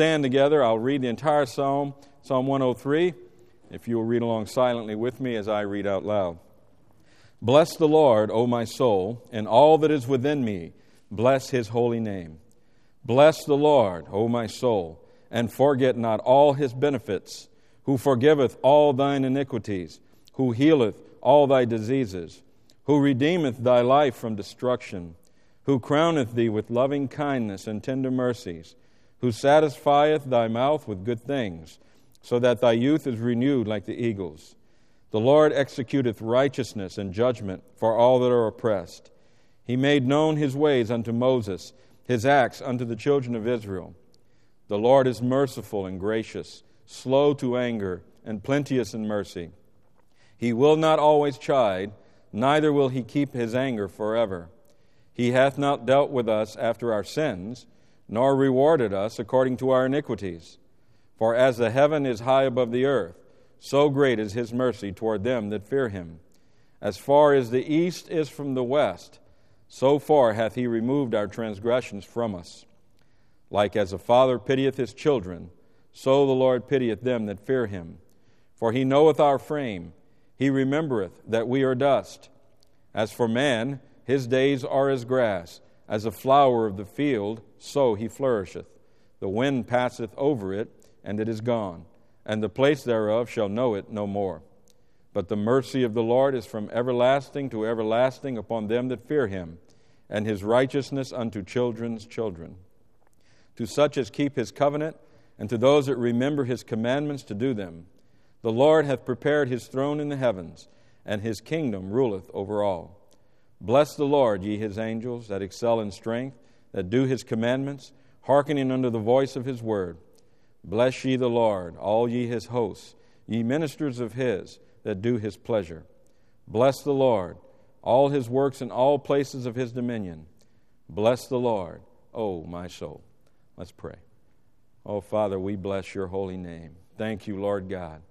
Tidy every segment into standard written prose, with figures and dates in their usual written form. Stand together. I'll read the entire psalm, Psalm 103, if you will read along silently with me as I read out loud. Bless the Lord, O my soul, and all that is within me. Bless his holy name. Bless the Lord, O my soul, and forget not all his benefits, who forgiveth all thine iniquities, who healeth all thy diseases, who redeemeth thy life from destruction, who crowneth thee with loving kindness and tender mercies, who satisfieth thy mouth with good things, so that thy youth is renewed like the eagles. The Lord executeth righteousness and judgment for all that are oppressed. He made known his ways unto Moses, his acts unto the children of Israel. The Lord is merciful and gracious, slow to anger, and plenteous in mercy. He will not always chide, neither will he keep his anger forever. He hath not dealt with us after our sins, nor rewarded us according to our iniquities. For as the heaven is high above the earth, so great is his mercy toward them that fear him. As far as the east is from the west, so far hath he removed our transgressions from us. Like as a father pitieth his children, so the Lord pitieth them that fear him. For he knoweth our frame, he remembereth that we are dust. As for man, his days are as grass, as a flower of the field, so he flourisheth. The wind passeth over it, and it is gone, and the place thereof shall know it no more. But the mercy of the Lord is from everlasting to everlasting upon them that fear him, and his righteousness unto children's children. To such as keep his covenant, and to those that remember his commandments to do them. The Lord hath prepared his throne in the heavens, and his kingdom ruleth over all. Bless the Lord, ye his angels, that excel in strength, that do his commandments, hearkening unto the voice of his word. Bless ye the Lord, all ye his hosts, ye ministers of his, that do his pleasure. Bless the Lord, all his works in all places of his dominion. Bless the Lord, O my soul. Let's pray. Oh, Father, we bless your holy name. Thank you, Lord God.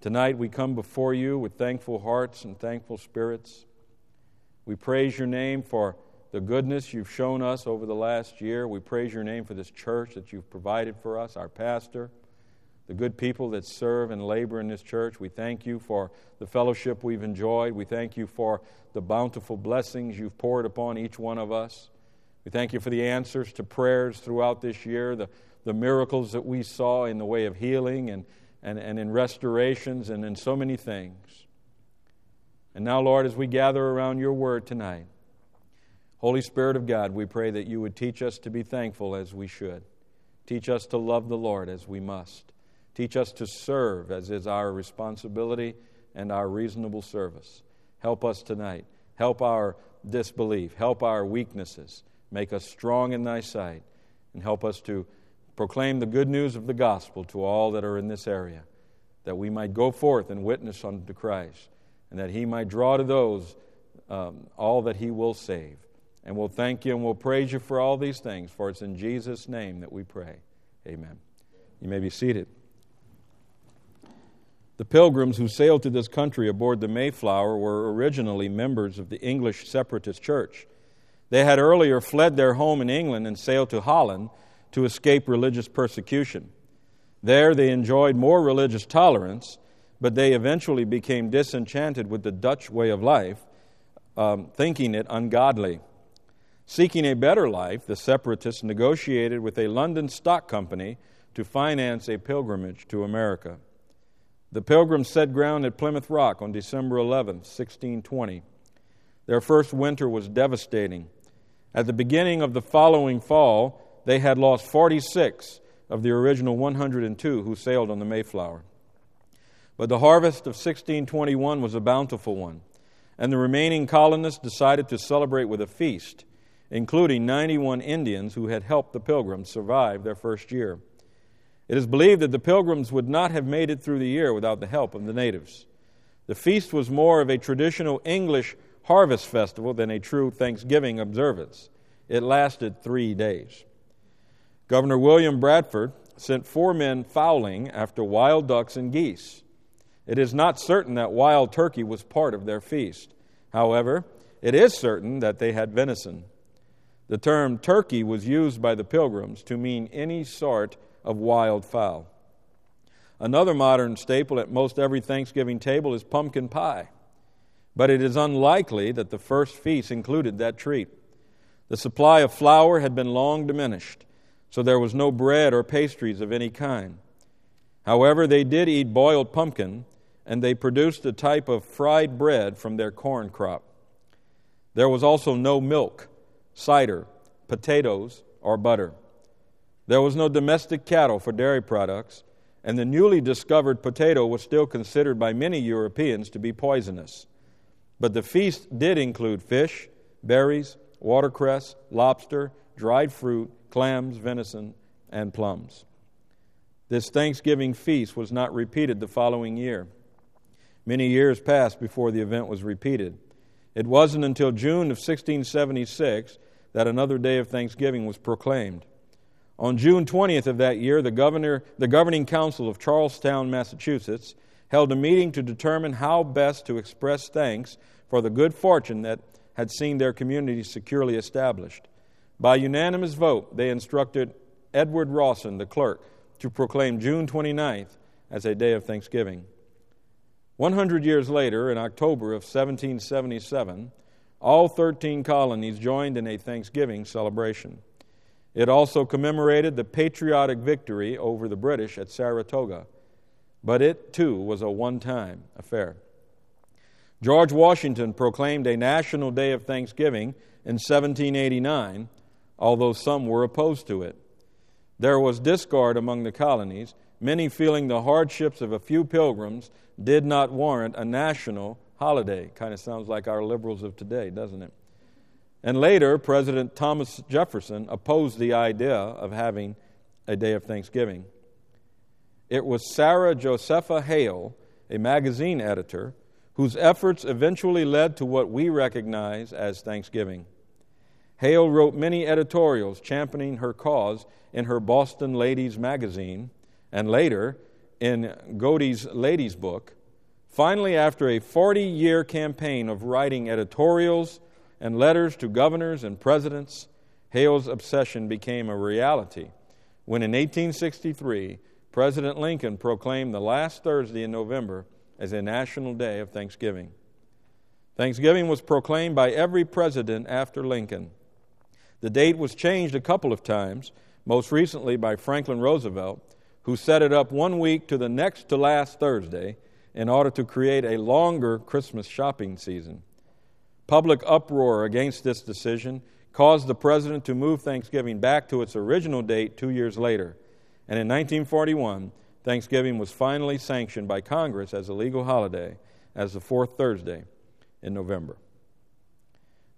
Tonight we come before you with thankful hearts and thankful spirits. We praise your name for the goodness you've shown us over the last year. We praise your name for this church that you've provided for us, our pastor, the good people that serve and labor in this church. We thank you for the fellowship we've enjoyed. We thank you for the bountiful blessings you've poured upon each one of us. We thank you for the answers to prayers throughout this year, the miracles that we saw in the way of healing and in restorations and in so many things. And now, Lord, as we gather around your word tonight, Holy Spirit of God, we pray that you would teach us to be thankful as we should. Teach us to love the Lord as we must. Teach us to serve as is our responsibility and our reasonable service. Help us tonight. Help our disbelief. Help our weaknesses. Make us strong in thy sight. And help us to proclaim the good news of the gospel to all that are in this area, that we might go forth and witness unto Christ, and that he might draw to those all that he will save. And we'll thank you and we'll praise you for all these things, for it's in Jesus' name that we pray. Amen. You may be seated. The Pilgrims who sailed to this country aboard the Mayflower were originally members of the English Separatist Church. They had earlier fled their home in England and sailed to Holland to escape religious persecution. There they enjoyed more religious tolerance, but they eventually became disenchanted with the Dutch way of life, thinking it ungodly. Seeking a better life, the separatists negotiated with a London stock company to finance a pilgrimage to America. The Pilgrims set ground at Plymouth Rock on December 11, 1620. Their first winter was devastating. At the beginning of the following fall, they had lost 46 of the original 102 who sailed on the Mayflower. But the harvest of 1621 was a bountiful one, and the remaining colonists decided to celebrate with a feast, including 91 Indians who had helped the Pilgrims survive their first year. It is believed that the Pilgrims would not have made it through the year without the help of the natives. The feast was more of a traditional English harvest festival than a true Thanksgiving observance. It lasted 3 days. Governor William Bradford sent 4 men fowling after wild ducks and geese. It is not certain that wild turkey was part of their feast. However, it is certain that they had venison. The term turkey was used by the Pilgrims to mean any sort of wild fowl. Another modern staple at most every Thanksgiving table is pumpkin pie, but it is unlikely that the first feast included that treat. The supply of flour had been long diminished, so there was no bread or pastries of any kind. However, they did eat boiled pumpkin, and they produced a type of fried bread from their corn crop. There was also no milk, cider, potatoes, or butter. There was no domestic cattle for dairy products, and the newly discovered potato was still considered by many Europeans to be poisonous. But the feast did include fish, berries, watercress, lobster, dried fruit, clams, venison, and plums. This Thanksgiving feast was not repeated the following year. Many years passed before the event was repeated. It wasn't until June of 1676 that another day of Thanksgiving was proclaimed. On June 20th of that year, the Governing Council of Charlestown, Massachusetts, held a meeting to determine how best to express thanks for the good fortune that had seen their community securely established. By unanimous vote, they instructed Edward Rawson, the clerk, to proclaim June 29th as a day of Thanksgiving. 100 years later, in October of 1777, all 13 colonies joined in a Thanksgiving celebration. It also commemorated the patriotic victory over the British at Saratoga, but it, too, was a one-time affair. George Washington proclaimed a national day of Thanksgiving in 1789, although some were opposed to it. There was discord among the colonies, many feeling the hardships of a few pilgrims did not warrant a national holiday. Kind of sounds like our liberals of today, doesn't it? And later, President Thomas Jefferson opposed the idea of having a day of Thanksgiving. It was Sarah Josepha Hale, a magazine editor, whose efforts eventually led to what we recognize as Thanksgiving. Hale wrote many editorials championing her cause in her Boston Ladies magazine and later in Godey's Ladies Book. Finally, after a 40-year campaign of writing editorials and letters to governors and presidents, Hale's obsession became a reality when in 1863, President Lincoln proclaimed the last Thursday in November as a national day of Thanksgiving. Thanksgiving was proclaimed by every president after Lincoln. The date was changed a couple of times, most recently by Franklin Roosevelt, who set it up 1 week to the next to last Thursday in order to create a longer Christmas shopping season. Public uproar against this decision caused the president to move Thanksgiving back to its original date 2 years later, and in 1941, Thanksgiving was finally sanctioned by Congress as a legal holiday as the fourth Thursday in November.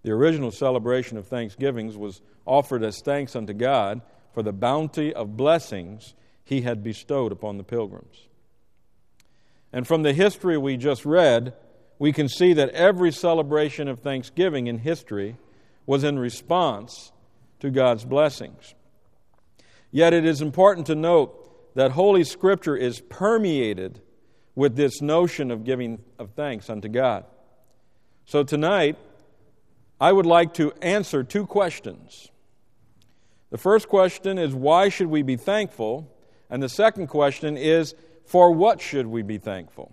The original celebration of Thanksgivings was offered as thanks unto God for the bounty of blessings He had bestowed upon the pilgrims. And from the history we just read, we can see that every celebration of Thanksgiving in history was in response to God's blessings. Yet it is important to note that Holy Scripture is permeated with this notion of giving of thanks unto God. So tonight, I would like to answer two questions. The first question is, why should we be thankful? And the second question is, for what should we be thankful?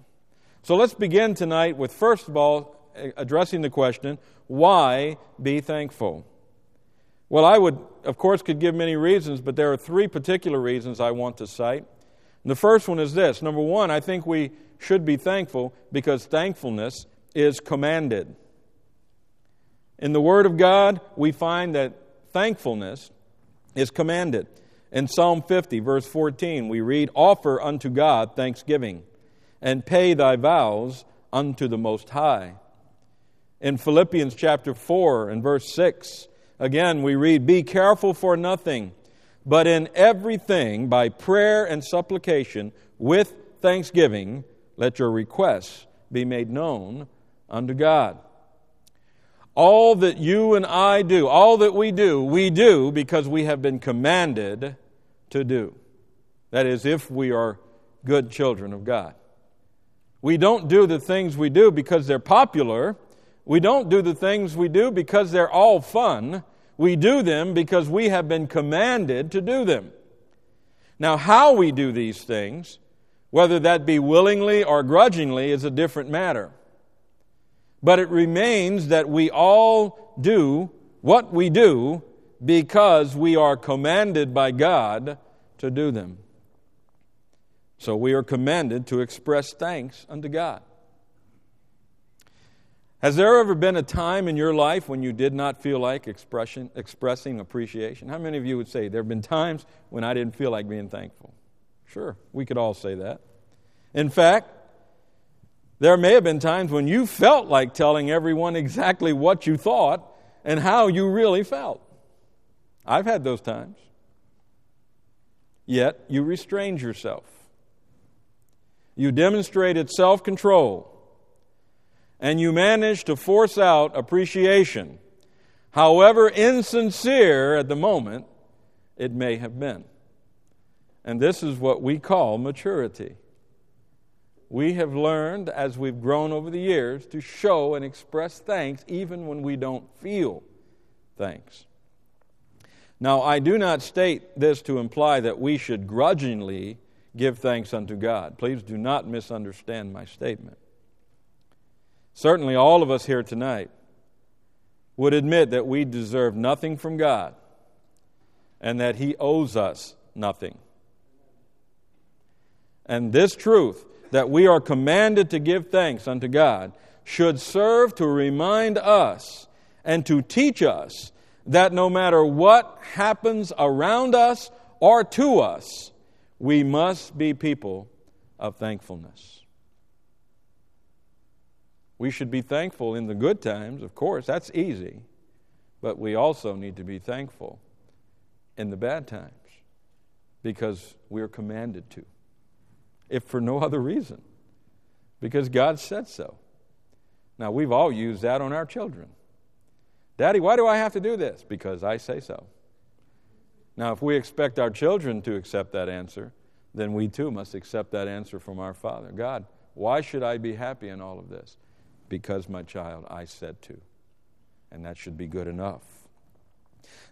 So let's begin tonight with, first of all, addressing the question, why be thankful? Well, I would, of course, could give many reasons, but there are three particular reasons I want to cite. And the first one is this. Number one, I think we should be thankful because thankfulness is commanded. In the Word of God, we find that thankfulness is commanded. In Psalm 50, verse 14, we read, "Offer unto God thanksgiving, and pay thy vows unto the Most High." In Philippians chapter 4 and verse 6, again, we read, "Be careful for nothing, but in everything by prayer and supplication with thanksgiving let your requests be made known unto God." All that you and I do, all that we do because we have been commanded to do. That is, if we are good children of God. We don't do the things we do because they're popular. We don't do the things we do because they're all fun. We do them because we have been commanded to do them. Now, how we do these things, whether that be willingly or grudgingly, is a different matter. But it remains that we all do what we do because we are commanded by God to do them. So we are commanded to express thanks unto God. Has there ever been a time in your life when you did not feel like expressing appreciation? How many of you would say, there have been times when I didn't feel like being thankful? Sure, we could all say that. In fact, there may have been times when you felt like telling everyone exactly what you thought and how you really felt. I've had those times. Yet you restrained yourself. You demonstrated self-control, and you managed to force out appreciation, however insincere at the moment it may have been. And this is what we call maturity. We have learned, as we've grown over the years, to show and express thanks even when we don't feel thanks. Now, I do not state this to imply that we should grudgingly give thanks unto God. Please do not misunderstand my statement. Certainly all of us here tonight would admit that we deserve nothing from God and that He owes us nothing. And this truth, that we are commanded to give thanks unto God, should serve to remind us and to teach us that no matter what happens around us or to us, we must be people of thankfulness. We should be thankful in the good times, of course, that's easy. But we also need to be thankful in the bad times because we are commanded to, if for no other reason, because God said so. Now, we've all used that on our children. Daddy, why do I have to do this? Because I say so. Now, if we expect our children to accept that answer, then we too must accept that answer from our Father. God, why should I be happy in all of this? Because, my child, I said to. And that should be good enough.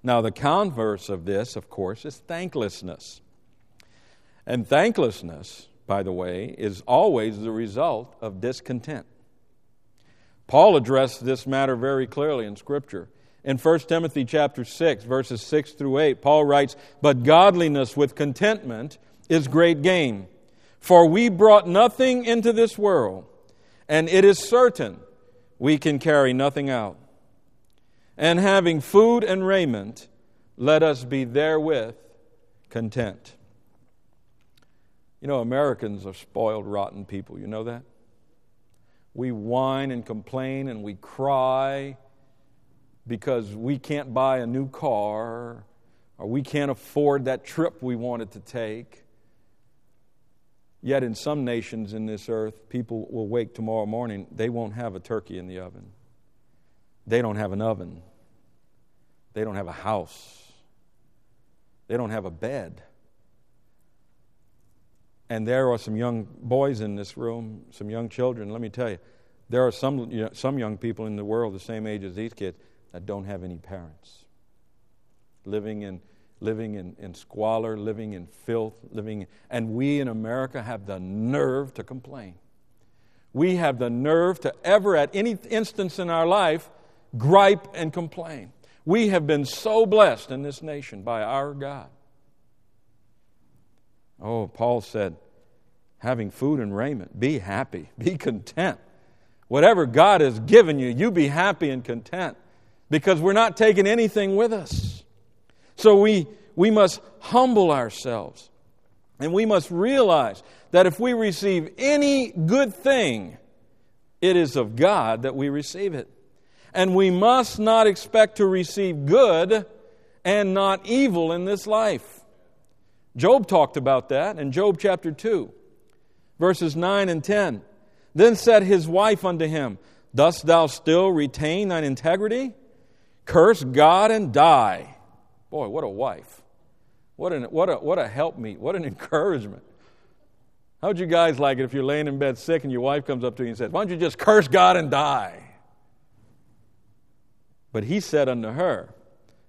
Now, the converse of this, of course, is thanklessness. And thanklessness, by the way, is always the result of discontent. Paul addressed this matter very clearly in Scripture. In 1 Timothy chapter 6, verses 6 through 8, Paul writes, "But godliness with contentment is great gain. For we brought nothing into this world, and it is certain we can carry nothing out. And having food and raiment, let us be therewith content." You know, Americans are spoiled, rotten people. You know that? We whine and complain and we cry because we can't buy a new car, or we can't afford that trip we wanted to take. Yet in some nations in this earth, people will wake tomorrow morning, they won't have a turkey in the oven. They don't have an oven. They don't have a house. They don't have a bed. And there are some young boys in this room, some young children, let me tell you, there are some young people in the world the same age as these kids that don't have any parents, living in squalor, living in filth, and we in America have the nerve to complain. We have the nerve to ever, at any instance in our life, gripe and complain. We have been so blessed in this nation by our God. Oh, Paul said, having food and raiment, be happy, be content. Whatever God has given you, you be happy and content, because we're not taking anything with us. So we must humble ourselves, and we must realize that if we receive any good thing, it is of God that we receive it. And we must not expect to receive good and not evil in this life. Job talked about that in Job chapter 2, verses 9 and 10. Then said his wife unto him, "Dost thou still retain thine integrity? Curse God and die." Boy, what a wife. What a helpmeet. What an encouragement. How would you guys like it if you're laying in bed sick and your wife comes up to you and says, "Why don't you just curse God and die?" But he said unto her,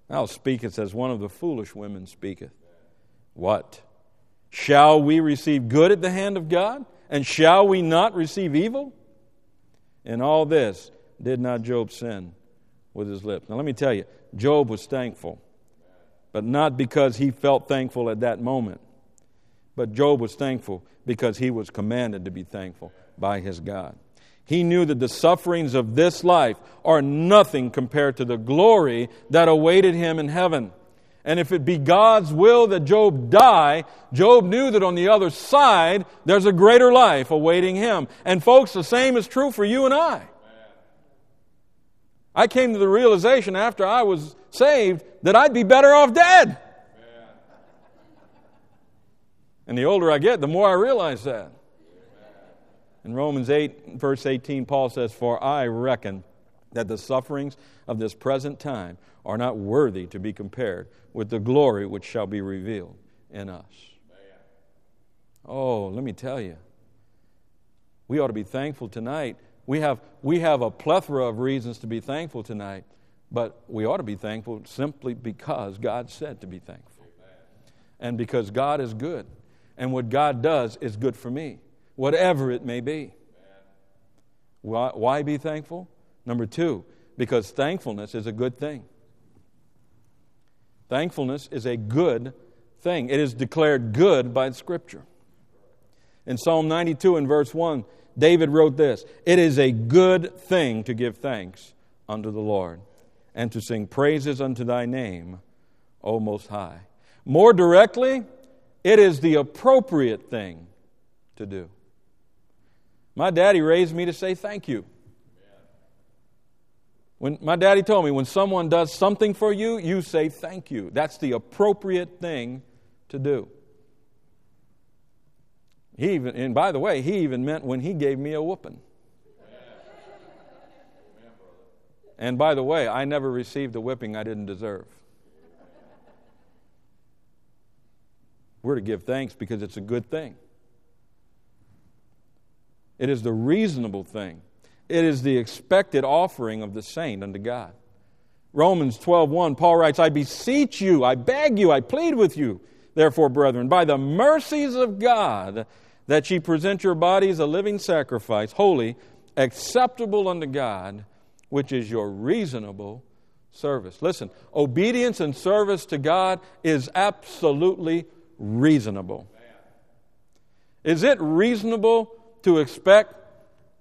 "Thou speakest as one of the foolish women speaketh. What? Shall we receive good at the hand of God? And shall we not receive evil? In all this, did not Job sin with his lips? Now let me tell you, Job was thankful, but not because he felt thankful at that moment. But Job was thankful because he was commanded to be thankful by his God. He knew that the sufferings of this life are nothing compared to the glory that awaited him in heaven. And if it be God's will that Job die, Job knew that on the other side, there's a greater life awaiting him. And folks, the same is true for you and I. I came to the realization after I was saved that I'd be better off dead. And the older I get, the more I realize that. In Romans 8, verse 18, Paul says, "For I reckon that the sufferings of this present time are not worthy to be compared with the glory which shall be revealed in us." Oh, let me tell you, we ought to be thankful tonight. We have a plethora of reasons to be thankful tonight, but we ought to be thankful simply because God said to be thankful. And because God is good. And what God does is good for me, whatever it may be. Why be thankful? Number two, because thankfulness is a good thing. Thankfulness is a good thing. It is declared good by Scripture. In Psalm 92 and verse 1, David wrote this, "It is a good thing to give thanks unto the Lord, and to sing praises unto thy name, O Most High." More directly, it is the appropriate thing to do. My daddy raised me to say thank you. When my daddy told me, when someone does something for you, you say thank you. That's the appropriate thing to do. And by the way, he even meant when he gave me a whooping. And by the way, I never received a whipping I didn't deserve. We're to give thanks because it's a good thing. It is the reasonable thing. It is the expected offering of the saint unto God. Romans 12:1, Paul writes, "I beseech you, I beg you, I plead with you, therefore, brethren, by the mercies of God, that ye present your bodies a living sacrifice, holy, acceptable unto God, which is your reasonable service." Listen, obedience and service to God is absolutely reasonable. Is it reasonable to expect,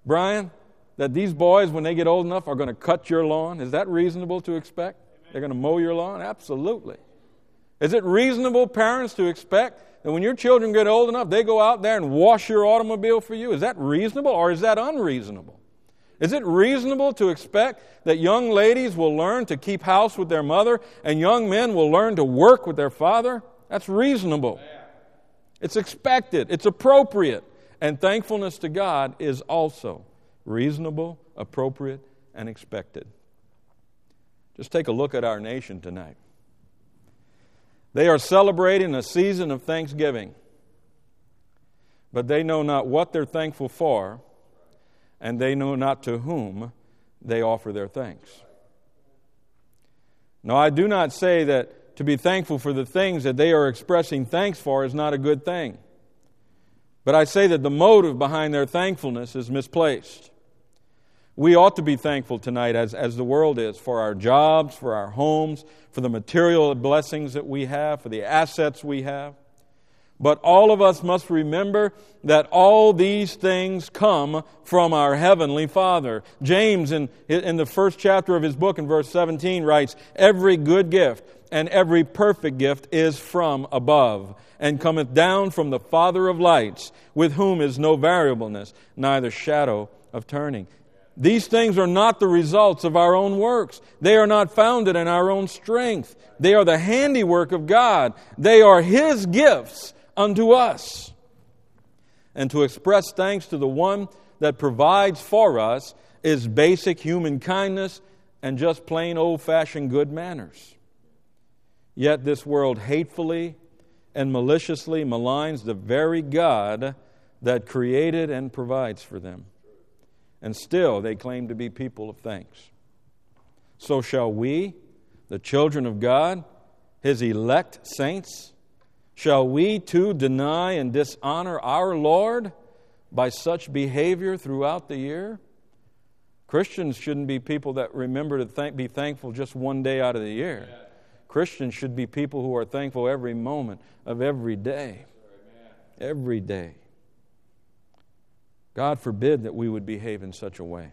Brian, that these boys, when they get old enough, are going to cut your lawn? Is that reasonable to expect? They're going to mow your lawn? Absolutely. Is it reasonable, parents, to expect that when your children get old enough, they go out there and wash your automobile for you? Is that reasonable or is that unreasonable? Is it reasonable to expect that young ladies will learn to keep house with their mother and young men will learn to work with their father? That's reasonable. It's expected. It's appropriate. And thankfulness to God is also reasonable, appropriate, and expected. Just take a look at our nation tonight. They are celebrating a season of thanksgiving, but they know not what they're thankful for, and they know not to whom they offer their thanks. Now, I do not say that to be thankful for the things that they are expressing thanks for is not a good thing, but I say that the motive behind their thankfulness is misplaced. We ought to be thankful tonight, as the world is, for our jobs, for our homes, for the material blessings that we have, for the assets we have. But all of us must remember that all these things come from our Heavenly Father. James, in the first chapter of his book, in verse 17, writes, "Every good gift and every perfect gift is from above, and cometh down from the Father of lights, with whom is no variableness, neither shadow of turning." These things are not the results of our own works. They are not founded in our own strength. They are the handiwork of God. They are His gifts unto us. And to express thanks to the one that provides for us is basic human kindness and just plain old-fashioned good manners. Yet this world hatefully and maliciously maligns the very God that created and provides for them. And still they claim to be people of thanks. So shall we, the children of God, His elect saints, Shall we too deny and dishonor our Lord by such behavior throughout the year? Christians shouldn't be people that remember to be thankful just one day out of the year. Yeah. Christians should be people who are thankful every moment of every day. Amen. Every day. God forbid that we would behave in such a way.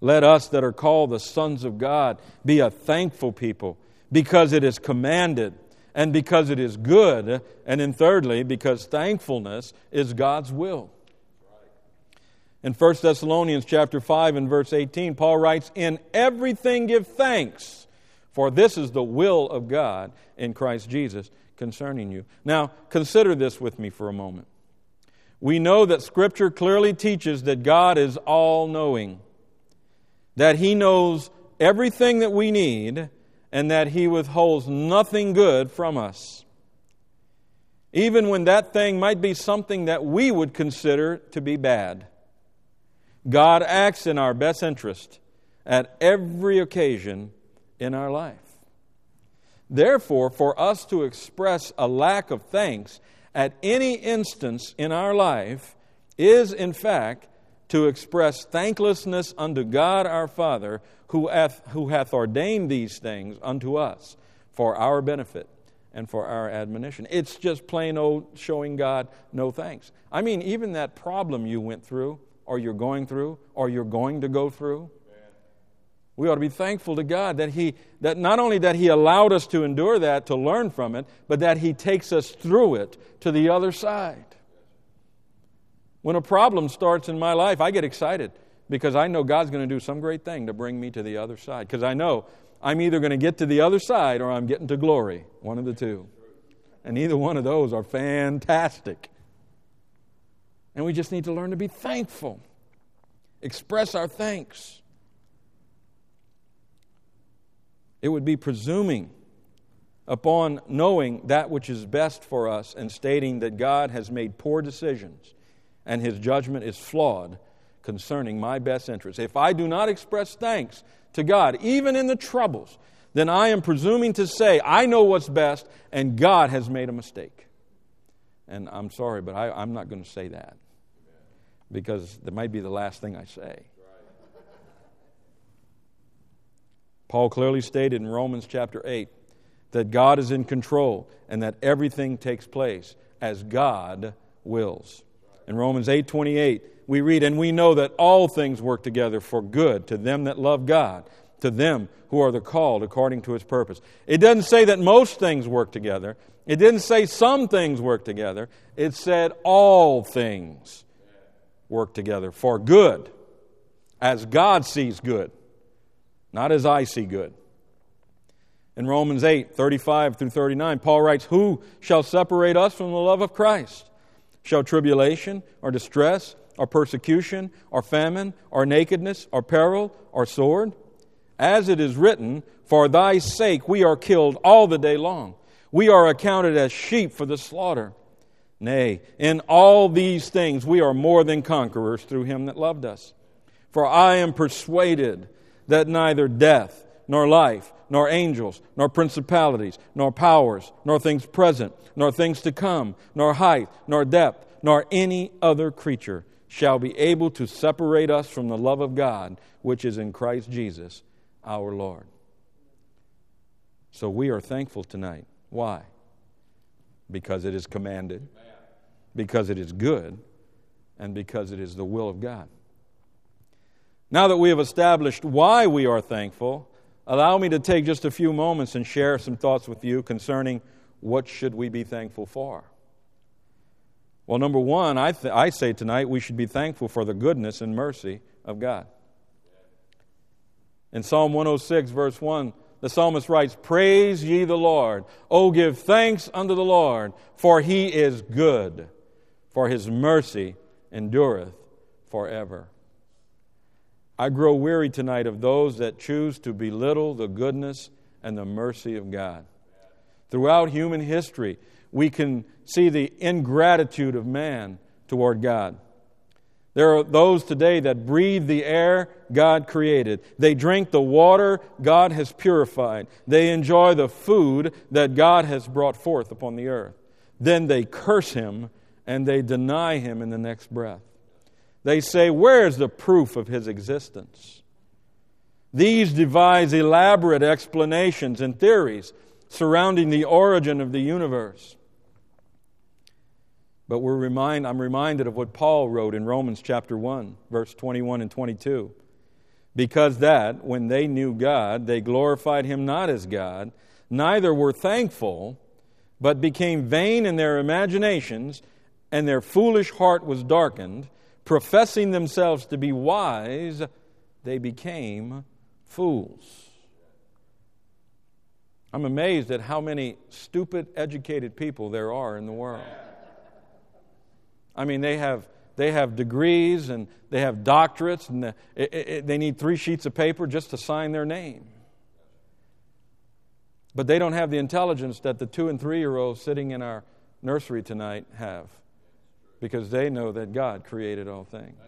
Let us that are called the sons of God be a thankful people, because it is commanded, and because it is good, and then thirdly, because thankfulness is God's will. In 1 Thessalonians chapter 5 and verse 18, Paul writes, "In everything give thanks, for this is the will of God in Christ Jesus concerning you." Now, consider this with me for a moment. We know that Scripture clearly teaches that God is all-knowing, that He knows everything that we need, and that He withholds nothing good from us, even when that thing might be something that we would consider to be bad. God acts in our best interest at every occasion in our life. Therefore, for us to express a lack of thanks at any instance in our life is, in fact, to express thanklessness unto God our Father, who hath ordained these things unto us for our benefit and for our admonition. It's just plain old showing God no thanks. I mean, even that problem you went through, or you're going through, or you're going to go through, we ought to be thankful to God that not only that He allowed us to endure that, to learn from it, but that He takes us through it to the other side. When a problem starts in my life, I get excited, because I know God's going to do some great thing to bring me to the other side. Because I know I'm either going to get to the other side or I'm getting to glory. One of the two. And either one of those are fantastic. And we just need to learn to be thankful. Express our thanks. It would be presuming upon knowing that which is best for us and stating that God has made poor decisions and His judgment is flawed concerning my best interest. If I do not express thanks to God, even in the troubles, then I am presuming to say, I know what's best, and God has made a mistake. And I'm sorry, but I'm not going to say that, because that might be the last thing I say. Right. Paul clearly stated in Romans chapter 8 that God is in control and that everything takes place as God wills. In Romans 8:28, we read, "And we know that all things work together for good to them that love God, to them who are the called according to His purpose." It doesn't say that most things work together. It didn't say some things work together. It said all things work together for good, as God sees good, not as I see good. In Romans 8:35 through 39, Paul writes, "Who shall separate us from the love of Christ? Shall tribulation, or distress, or persecution, or famine, or nakedness, or peril, or sword? As it is written, for thy sake we are killed all the day long. We are accounted as sheep for the slaughter. Nay, in all these things we are more than conquerors through Him that loved us. For I am persuaded that neither death, nor life, nor angels, nor principalities, nor powers, nor things present, nor things to come, nor height, nor depth, nor any other creature shall be able to separate us from the love of God, which is in Christ Jesus our Lord." So we are thankful tonight. Why? Because it is commanded, because it is good, and because it is the will of God. Now that we have established why we are thankful, allow me to take just a few moments and share some thoughts with you concerning what should we be thankful for. Well, number one, I say tonight we should be thankful for the goodness and mercy of God. In Psalm 106, verse 1, the psalmist writes, "Praise ye the Lord. O give thanks unto the Lord, for He is good, for His mercy endureth forever." I grow weary tonight of those that choose to belittle the goodness and the mercy of God. Throughout human history, we can see the ingratitude of man toward God. There are those today that breathe the air God created. They drink the water God has purified. They enjoy the food that God has brought forth upon the earth. Then they curse him and they deny him in the next breath. They say, where is the proof of his existence? These devise elaborate explanations and theories surrounding the origin of the universe. But I'm reminded of what Paul wrote in Romans chapter 1, verse 21 and 22. Because that, when they knew God, they glorified Him not as God, neither were thankful, but became vain in their imaginations, and their foolish heart was darkened. Professing themselves to be wise, they became fools. I'm amazed at how many stupid, educated people there are in the world. I mean, they have degrees and they have doctorates, and they need 3 sheets of paper just to sign their name. But they don't have the intelligence that the 2 and 3-year-olds sitting in our nursery tonight have, because they know that God created all things.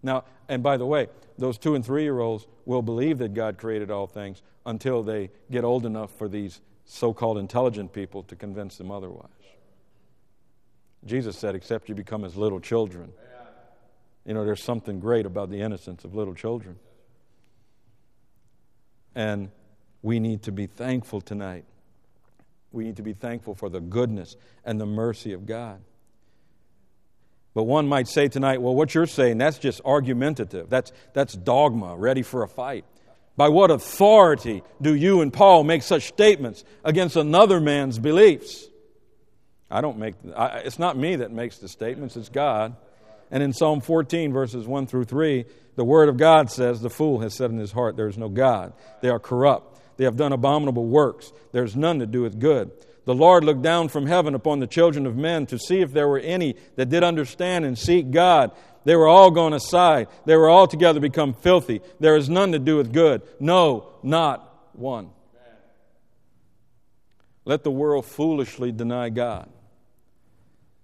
Now, and by the way, those 2 and 3-year-olds will believe that God created all things until they get old enough for these so-called intelligent people to convince them otherwise. Jesus said, except you become as little children. You know, there's something great about the innocence of little children. And we need to be thankful tonight. We need to be thankful for the goodness and the mercy of God. But one might say tonight, well, what you're saying, that's just argumentative. That's dogma, ready for a fight. By what authority do you and Paul make such statements against another man's beliefs? It's not me that makes the statements, it's God. And in Psalm 14, verses 1 through 3, the Word of God says, the fool has said in his heart, there is no God. They are corrupt. They have done abominable works. There is none that doeth good. The Lord looked down from heaven upon the children of men to see if there were any that did understand and seek God. They were all gone aside. They were all together become filthy. There is none that doeth good. No, not one. Let the world foolishly deny God.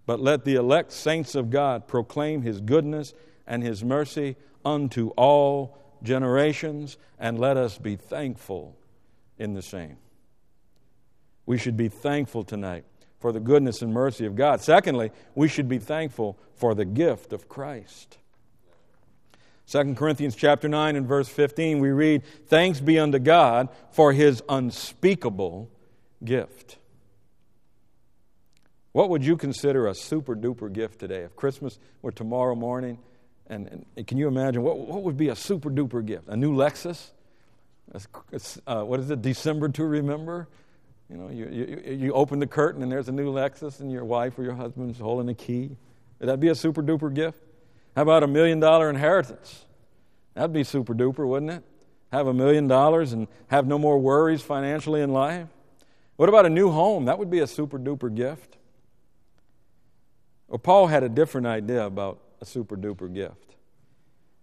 But let the elect saints of God proclaim His goodness and His mercy unto all generations, and let us be thankful in the same. We should be thankful tonight for the goodness and mercy of God. Secondly, we should be thankful for the gift of Christ. 2 Corinthians chapter 9 and verse 15, we read, thanks be unto God for His unspeakable gift. What would you consider a super-duper gift today? If Christmas were tomorrow morning, and can you imagine, what would be a super-duper gift? A new Lexus? December to remember? You know, you open the curtain and there's a new Lexus and your wife or your husband's holding the key. Would that be a super-duper gift? How about a $1 million inheritance? That'd be super-duper, wouldn't it? Have $1 million and have no more worries financially in life. What about a new home? That would be a super-duper gift. Well, Paul had a different idea about a super-duper gift.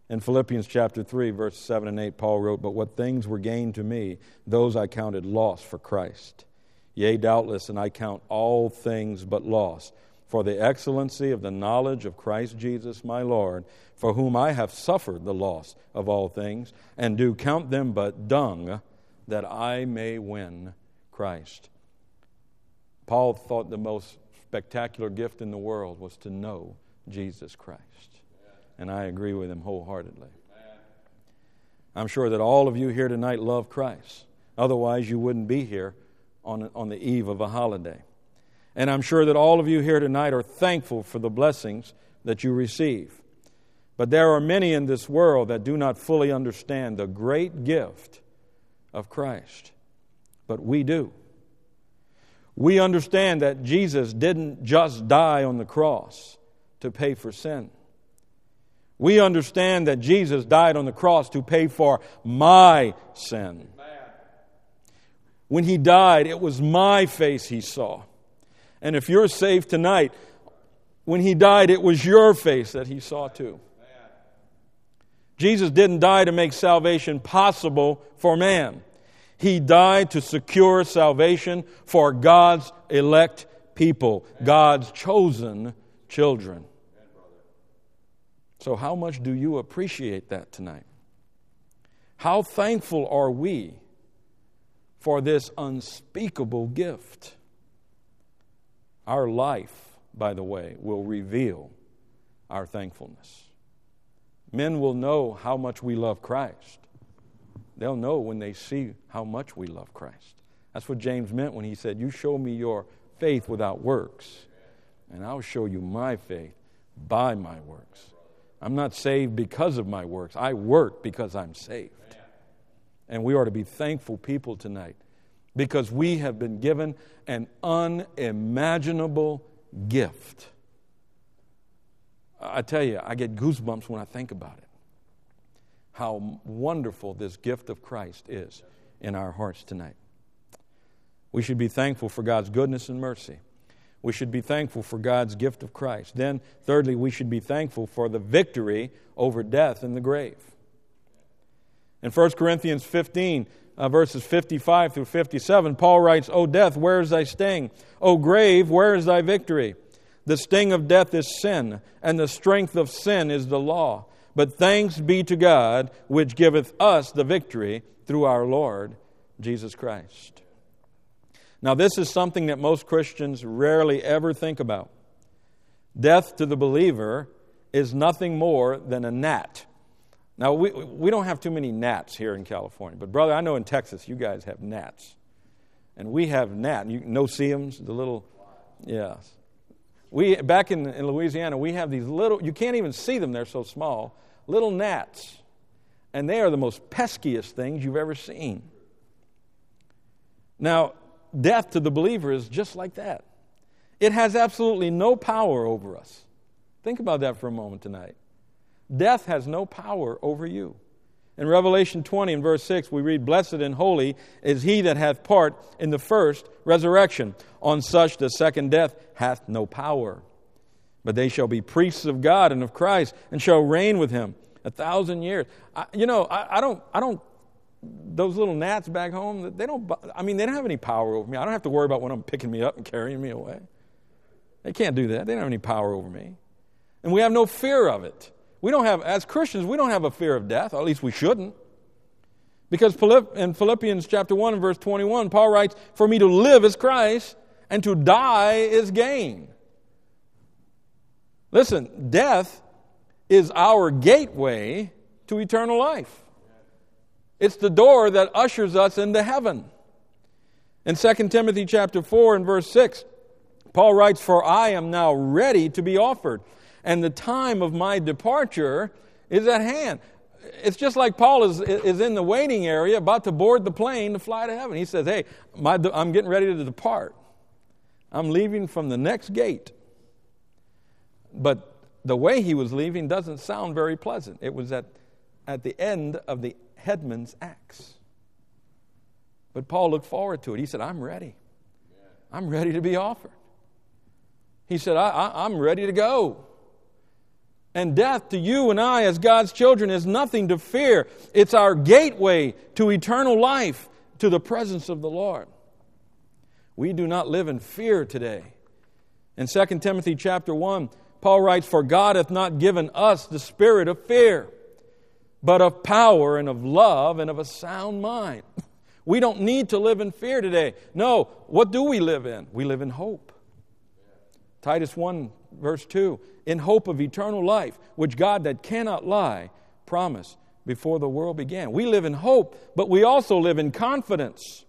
In Philippians chapter 3, verse 7 and 8, Paul wrote, but what things were gained to me, those I counted loss for Christ. Yea, doubtless, and I count all things but loss, for the excellency of the knowledge of Christ Jesus my Lord, for whom I have suffered the loss of all things, and do count them but dung, that I may win Christ. Paul thought the most spectacular gift in the world was to know Jesus Christ. And I agree with him wholeheartedly. I'm sure that all of you here tonight love Christ. Otherwise, you wouldn't be here on the eve of a holiday. And I'm sure that all of you here tonight are thankful for the blessings that you receive. But there are many in this world that do not fully understand the great gift of Christ. But we do. We understand that Jesus didn't just die on the cross to pay for sin. We understand that Jesus died on the cross to pay for my sin. When He died, it was my face He saw. And if you're saved tonight, when He died, it was your face that He saw too. Jesus didn't die to make salvation possible for man. He died to secure salvation for God's elect people, God's chosen children. So how much do you appreciate that tonight? How thankful are we for this unspeakable gift? Our life, by the way, will reveal our thankfulness. Men will know how much we love Christ. They'll know when they see how much we love Christ. That's what James meant when he said, you show me your faith without works, and I'll show you my faith by my works. I'm not saved because of my works. I work because I'm saved. And we are to be thankful people tonight because we have been given an unimaginable gift. I tell you, I get goosebumps when I think about it. How wonderful this gift of Christ is in our hearts tonight. We should be thankful for God's goodness and mercy. We should be thankful for God's gift of Christ. Then, thirdly, we should be thankful for the victory over death and the grave. In 1 Corinthians 15, verses 55 through 57, Paul writes, O death, where is thy sting? O grave, where is thy victory? The sting of death is sin, and the strength of sin is the law. But thanks be to God, which giveth us the victory through our Lord Jesus Christ. Now, this is something that most Christians rarely ever think about. Death to the believer is nothing more than a gnat. Now, we don't have too many gnats here in California, but brother, I know in Texas you guys have gnats. And we have gnats. No see-ems, the little, yes. We, back in Louisiana, we have these little, you can't even see them, they're so small, little gnats. And they are the most peskiest things you've ever seen. Now, death to the believer is just like that. It has absolutely no power over us. Think about that for a moment tonight. Death has no power over you. In Revelation 20 and verse 6, we read, Blessed and holy is he that hath part in the first resurrection. On such the second death hath no power. But they shall be priests of God and of Christ, and shall reign with him 1,000 years. I don't. Those little gnats back home, they don't have any power over me. I don't have to worry about when I'm picking me up and carrying me away. They can't do that. They don't have any power over me. And we have no fear of it. We don't have, as Christians, we don't have a fear of death, or at least we shouldn't. Because in Philippians chapter 1 and verse 21, Paul writes, For me to live is Christ, and to die is gain. Listen, death is our gateway to eternal life. It's the door that ushers us into heaven. In 2 Timothy chapter 4 and verse 6, Paul writes, For I am now ready to be offered, and the time of my departure is at hand. It's just like Paul is in the waiting area about to board the plane to fly to heaven. He says, hey, I'm getting ready to depart. I'm leaving from the next gate. But the way he was leaving doesn't sound very pleasant. It was at the end of the headman's axe. But Paul looked forward to it. He said, I'm ready. I'm ready to be offered. He said, I'm ready to go. And death to you and I as God's children is nothing to fear. It's our gateway to eternal life, to the presence of the Lord. We do not live in fear today. In 2 Timothy chapter 1, Paul writes, For God hath not given us the spirit of fear, but of power and of love and of a sound mind. We don't need to live in fear today. No, what do we live in? We live in hope. Titus 1 verse 2, In hope of eternal life, which God that cannot lie promised before the world began. We live in hope, but we also live in confidence.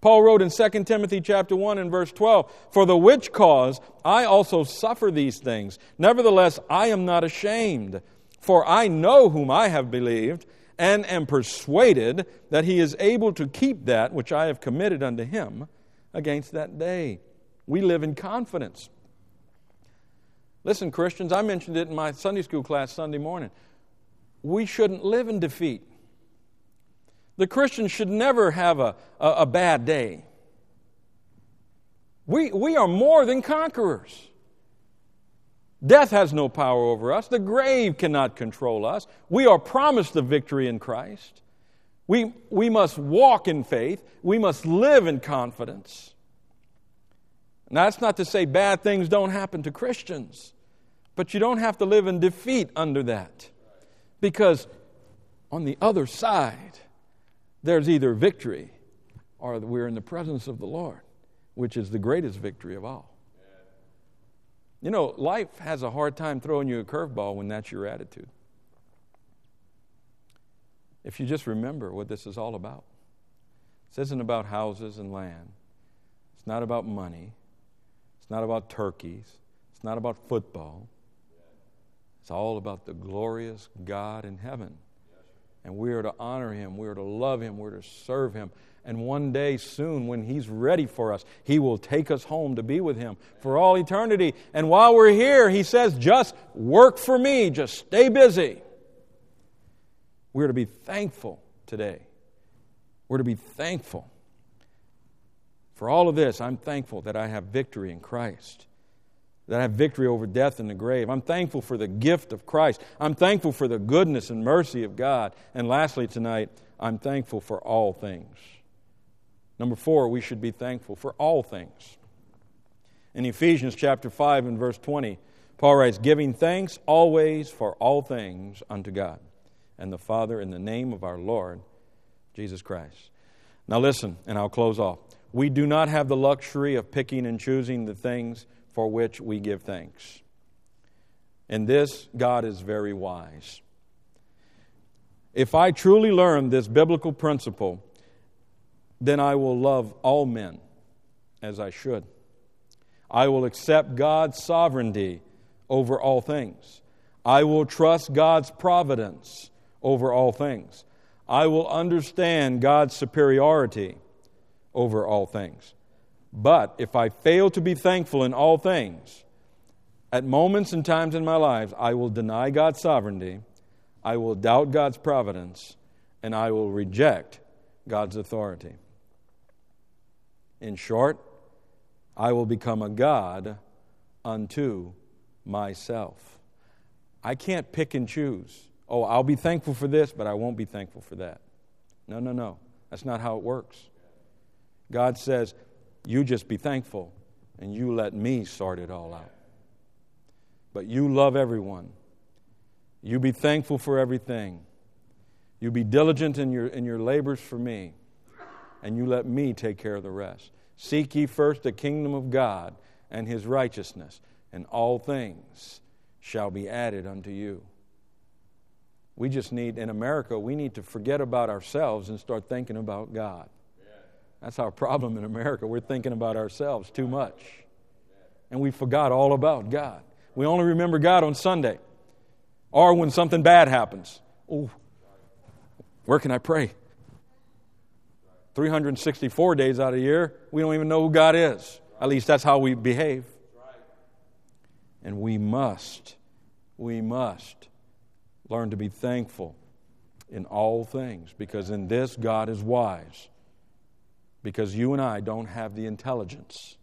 Paul wrote in 2 Timothy chapter 1 and verse 12, For the which cause I also suffer these things. Nevertheless, I am not ashamed. For I know whom I have believed, and am persuaded that he is able to keep that which I have committed unto him against that day. We live in confidence. Listen, Christians, I mentioned it in my Sunday school class Sunday morning. We shouldn't live in defeat. The Christian should never have a bad day. We are more than conquerors. Death has no power over us. The grave cannot control us. We are promised the victory in Christ. We must walk in faith. We must live in confidence. Now, that's not to say bad things don't happen to Christians, but you don't have to live in defeat under that, because on the other side, there's either victory or we're in the presence of the Lord, which is the greatest victory of all. You know, life has a hard time throwing you a curveball when that's your attitude. If you just remember what this is all about. This isn't about houses and land. It's not about money. It's not about turkeys. It's not about football. It's all about the glorious God in heaven. And we are to honor Him. We are to love Him. We are to serve Him. And one day soon, when He's ready for us, He will take us home to be with Him for all eternity. And while we're here, He says, just work for me. Just stay busy. We're to be thankful today. We're to be thankful. For all of this, I'm thankful that I have victory in Christ, that I have victory over death and the grave. I'm thankful for the gift of Christ. I'm thankful for the goodness and mercy of God. And lastly tonight, I'm thankful for all things. Number 4, we should be thankful for all things. In Ephesians chapter 5 and verse 20, Paul writes, giving thanks always for all things unto God and the Father in the name of our Lord Jesus Christ. Now listen, and I'll close off. We do not have the luxury of picking and choosing the things for which we give thanks. In this, God is very wise. If I truly learn this biblical principle, then I will love all men as I should. I will accept God's sovereignty over all things. I will trust God's providence over all things. I will understand God's superiority over all things. But if I fail to be thankful in all things, at moments and times in my life, I will deny God's sovereignty, I will doubt God's providence, and I will reject God's authority. In short, I will become a God unto myself. I can't pick and choose. Oh, I'll be thankful for this, but I won't be thankful for that. No. That's not how it works. God says, you just be thankful, and you let me sort it all out. But you love everyone. You be thankful for everything. You be diligent in your labors for me, and you let me take care of the rest. Seek ye first the kingdom of God and His righteousness, and all things shall be added unto you. We just need, in America, we need to forget about ourselves and start thinking about God. That's our problem in America. We're thinking about ourselves too much. And we forgot all about God. We only remember God on Sunday or when something bad happens. Oh, where can I pray? 364 days out of the year, we don't even know who God is. At least that's how we behave. And we must learn to be thankful in all things, because in this God is wise. Because you and I don't have the intelligence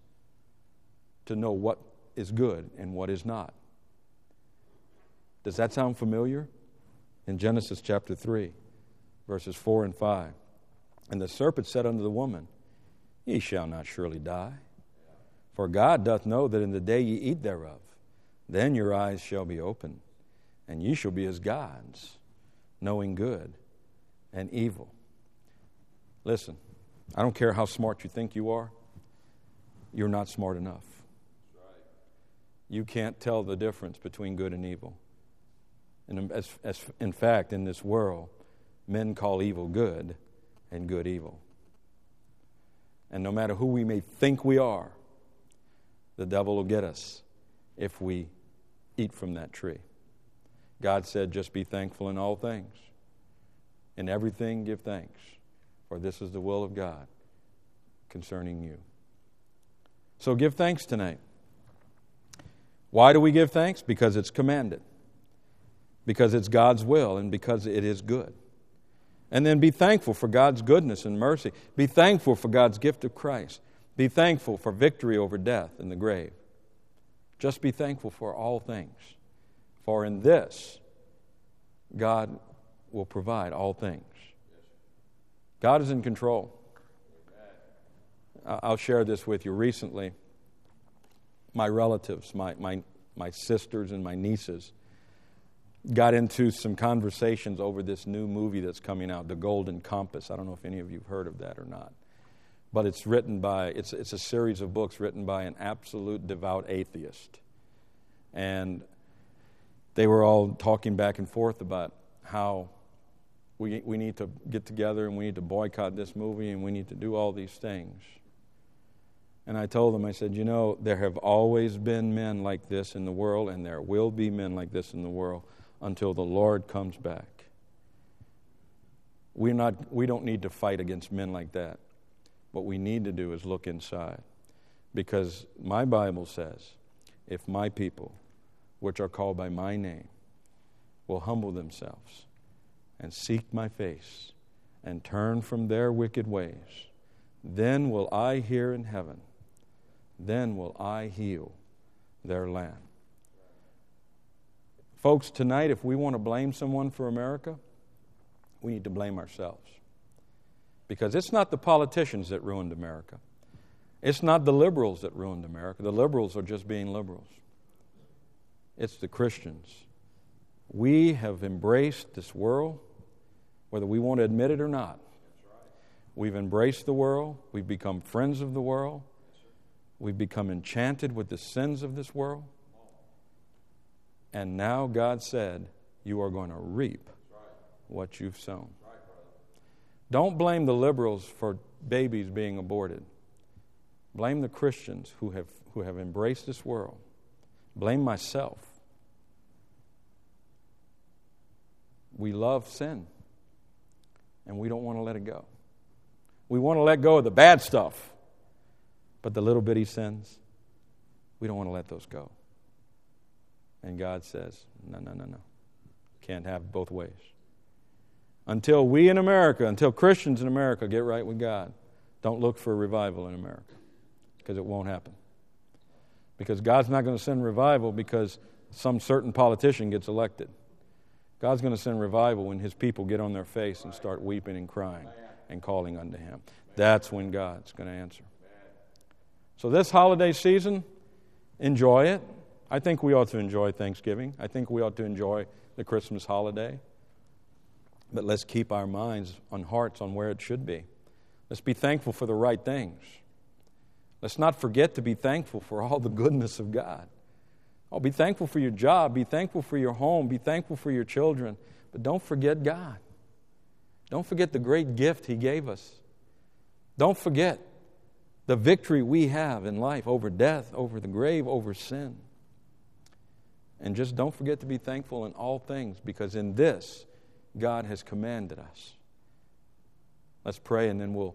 to know what is good and what is not. Does that sound familiar? In Genesis chapter 3, verses 4 and 5. And the serpent said unto the woman, ye shall not surely die, for God doth know that in the day ye eat thereof, then your eyes shall be opened, and ye shall be as gods, knowing good and evil. Listen, I don't care how smart you think you are, you're not smart enough. You can't tell the difference between good and evil. And as in fact, in this world, men call evil good and good evil. And no matter who we may think we are, the devil will get us if we eat from that tree. God said, just be thankful in all things. In everything, give thanks, for this is the will of God concerning you. So give thanks tonight. Why do we give thanks? Because it's commanded, because it's God's will, and because it is good. And then be thankful for God's goodness and mercy. Be thankful for God's gift of Christ. Be thankful for victory over death and the grave. Just be thankful for all things. For in this, God will provide all things. God is in control. I'll share this with you. Recently, my relatives, my sisters and my nieces, got into some conversations over this new movie that's coming out, The Golden Compass. I don't know if any of you have heard of that or not. But it's a series of books written by an absolute devout atheist. and they were all talking back and forth about how we need to get together and we need to boycott this movie and we need to do all these things. And I told them, I said, you know, there have always been men like this in the world, and there will be men like this in the world until the Lord comes back. We don't need to fight against men like that. What we need to do is look inside. Because my Bible says, if my people, which are called by my name, will humble themselves and seek my face and turn from their wicked ways, then will I hear in heaven, then will I heal their land. Folks, tonight, if we want to blame someone for America, we need to blame ourselves. Because it's not the politicians that ruined America. It's not the liberals that ruined America. The liberals are just being liberals. It's the Christians. We have embraced this world, whether we want to admit it or not. We've embraced the world. We've become friends of the world. We've become enchanted with the sins of this world. And now God said, you are going to reap what you've sown. Don't blame the liberals for babies being aborted. Blame the Christians who have embraced this world. Blame myself. We love sin, and we don't want to let it go. We want to let go of the bad stuff, but the little bitty sins, we don't want to let those go. And God says, no. Can't have both ways. Until we in America, until Christians in America get right with God, don't look for a revival in America, because it won't happen. Because God's not going to send revival because some certain politician gets elected. God's going to send revival when His people get on their face and start weeping and crying and calling unto Him. That's when God's going to answer. So this holiday season, enjoy it. I think we ought to enjoy Thanksgiving. I think we ought to enjoy the Christmas holiday. But let's keep our minds and hearts on where it should be. Let's be thankful for the right things. Let's not forget to be thankful for all the goodness of God. Oh, be thankful for your job. Be thankful for your home. Be thankful for your children. But don't forget God. Don't forget the great gift He gave us. Don't forget the victory we have in life over death, over the grave, over sin. And just don't forget to be thankful in all things, because in this, God has commanded us. Let's pray, and then we'll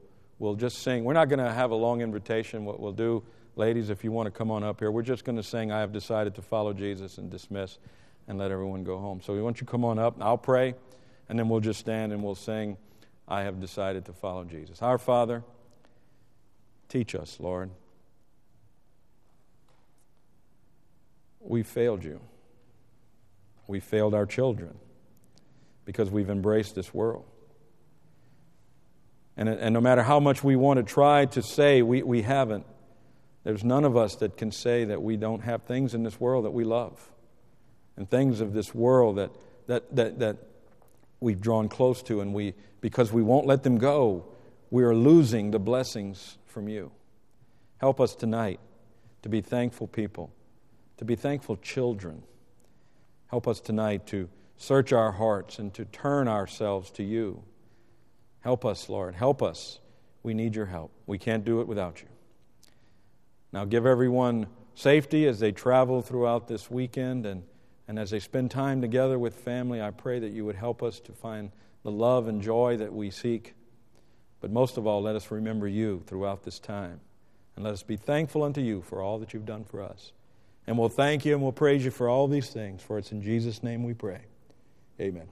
just sing. We're not going to have a long invitation. What we'll do, ladies, if you want to come on up here, we're just going to sing, I Have Decided to Follow Jesus, and dismiss and let everyone go home. So we want you to come on up, and I'll pray, and then we'll just stand and we'll sing, I Have Decided to Follow Jesus. Our Father, teach us, Lord. We failed you. We failed our children, because we've embraced this world. And no matter how much we want to try to say, we haven't. There's none of us that can say that we don't have things in this world that we love, and things of this world that we've drawn close to, and because we won't let them go, we are losing the blessings from you. Help us tonight to be thankful people, to be thankful children. Help us tonight to search our hearts and to turn ourselves to you. Help us, Lord. Help us. We need your help. We can't do it without you. Now give everyone safety as they travel throughout this weekend and as they spend time together with family. I pray that you would help us to find the love and joy that we seek. But most of all, let us remember you throughout this time. And let us be thankful unto you for all that you've done for us. And we'll thank you and we'll praise you for all these things. For it's in Jesus' name we pray. Amen.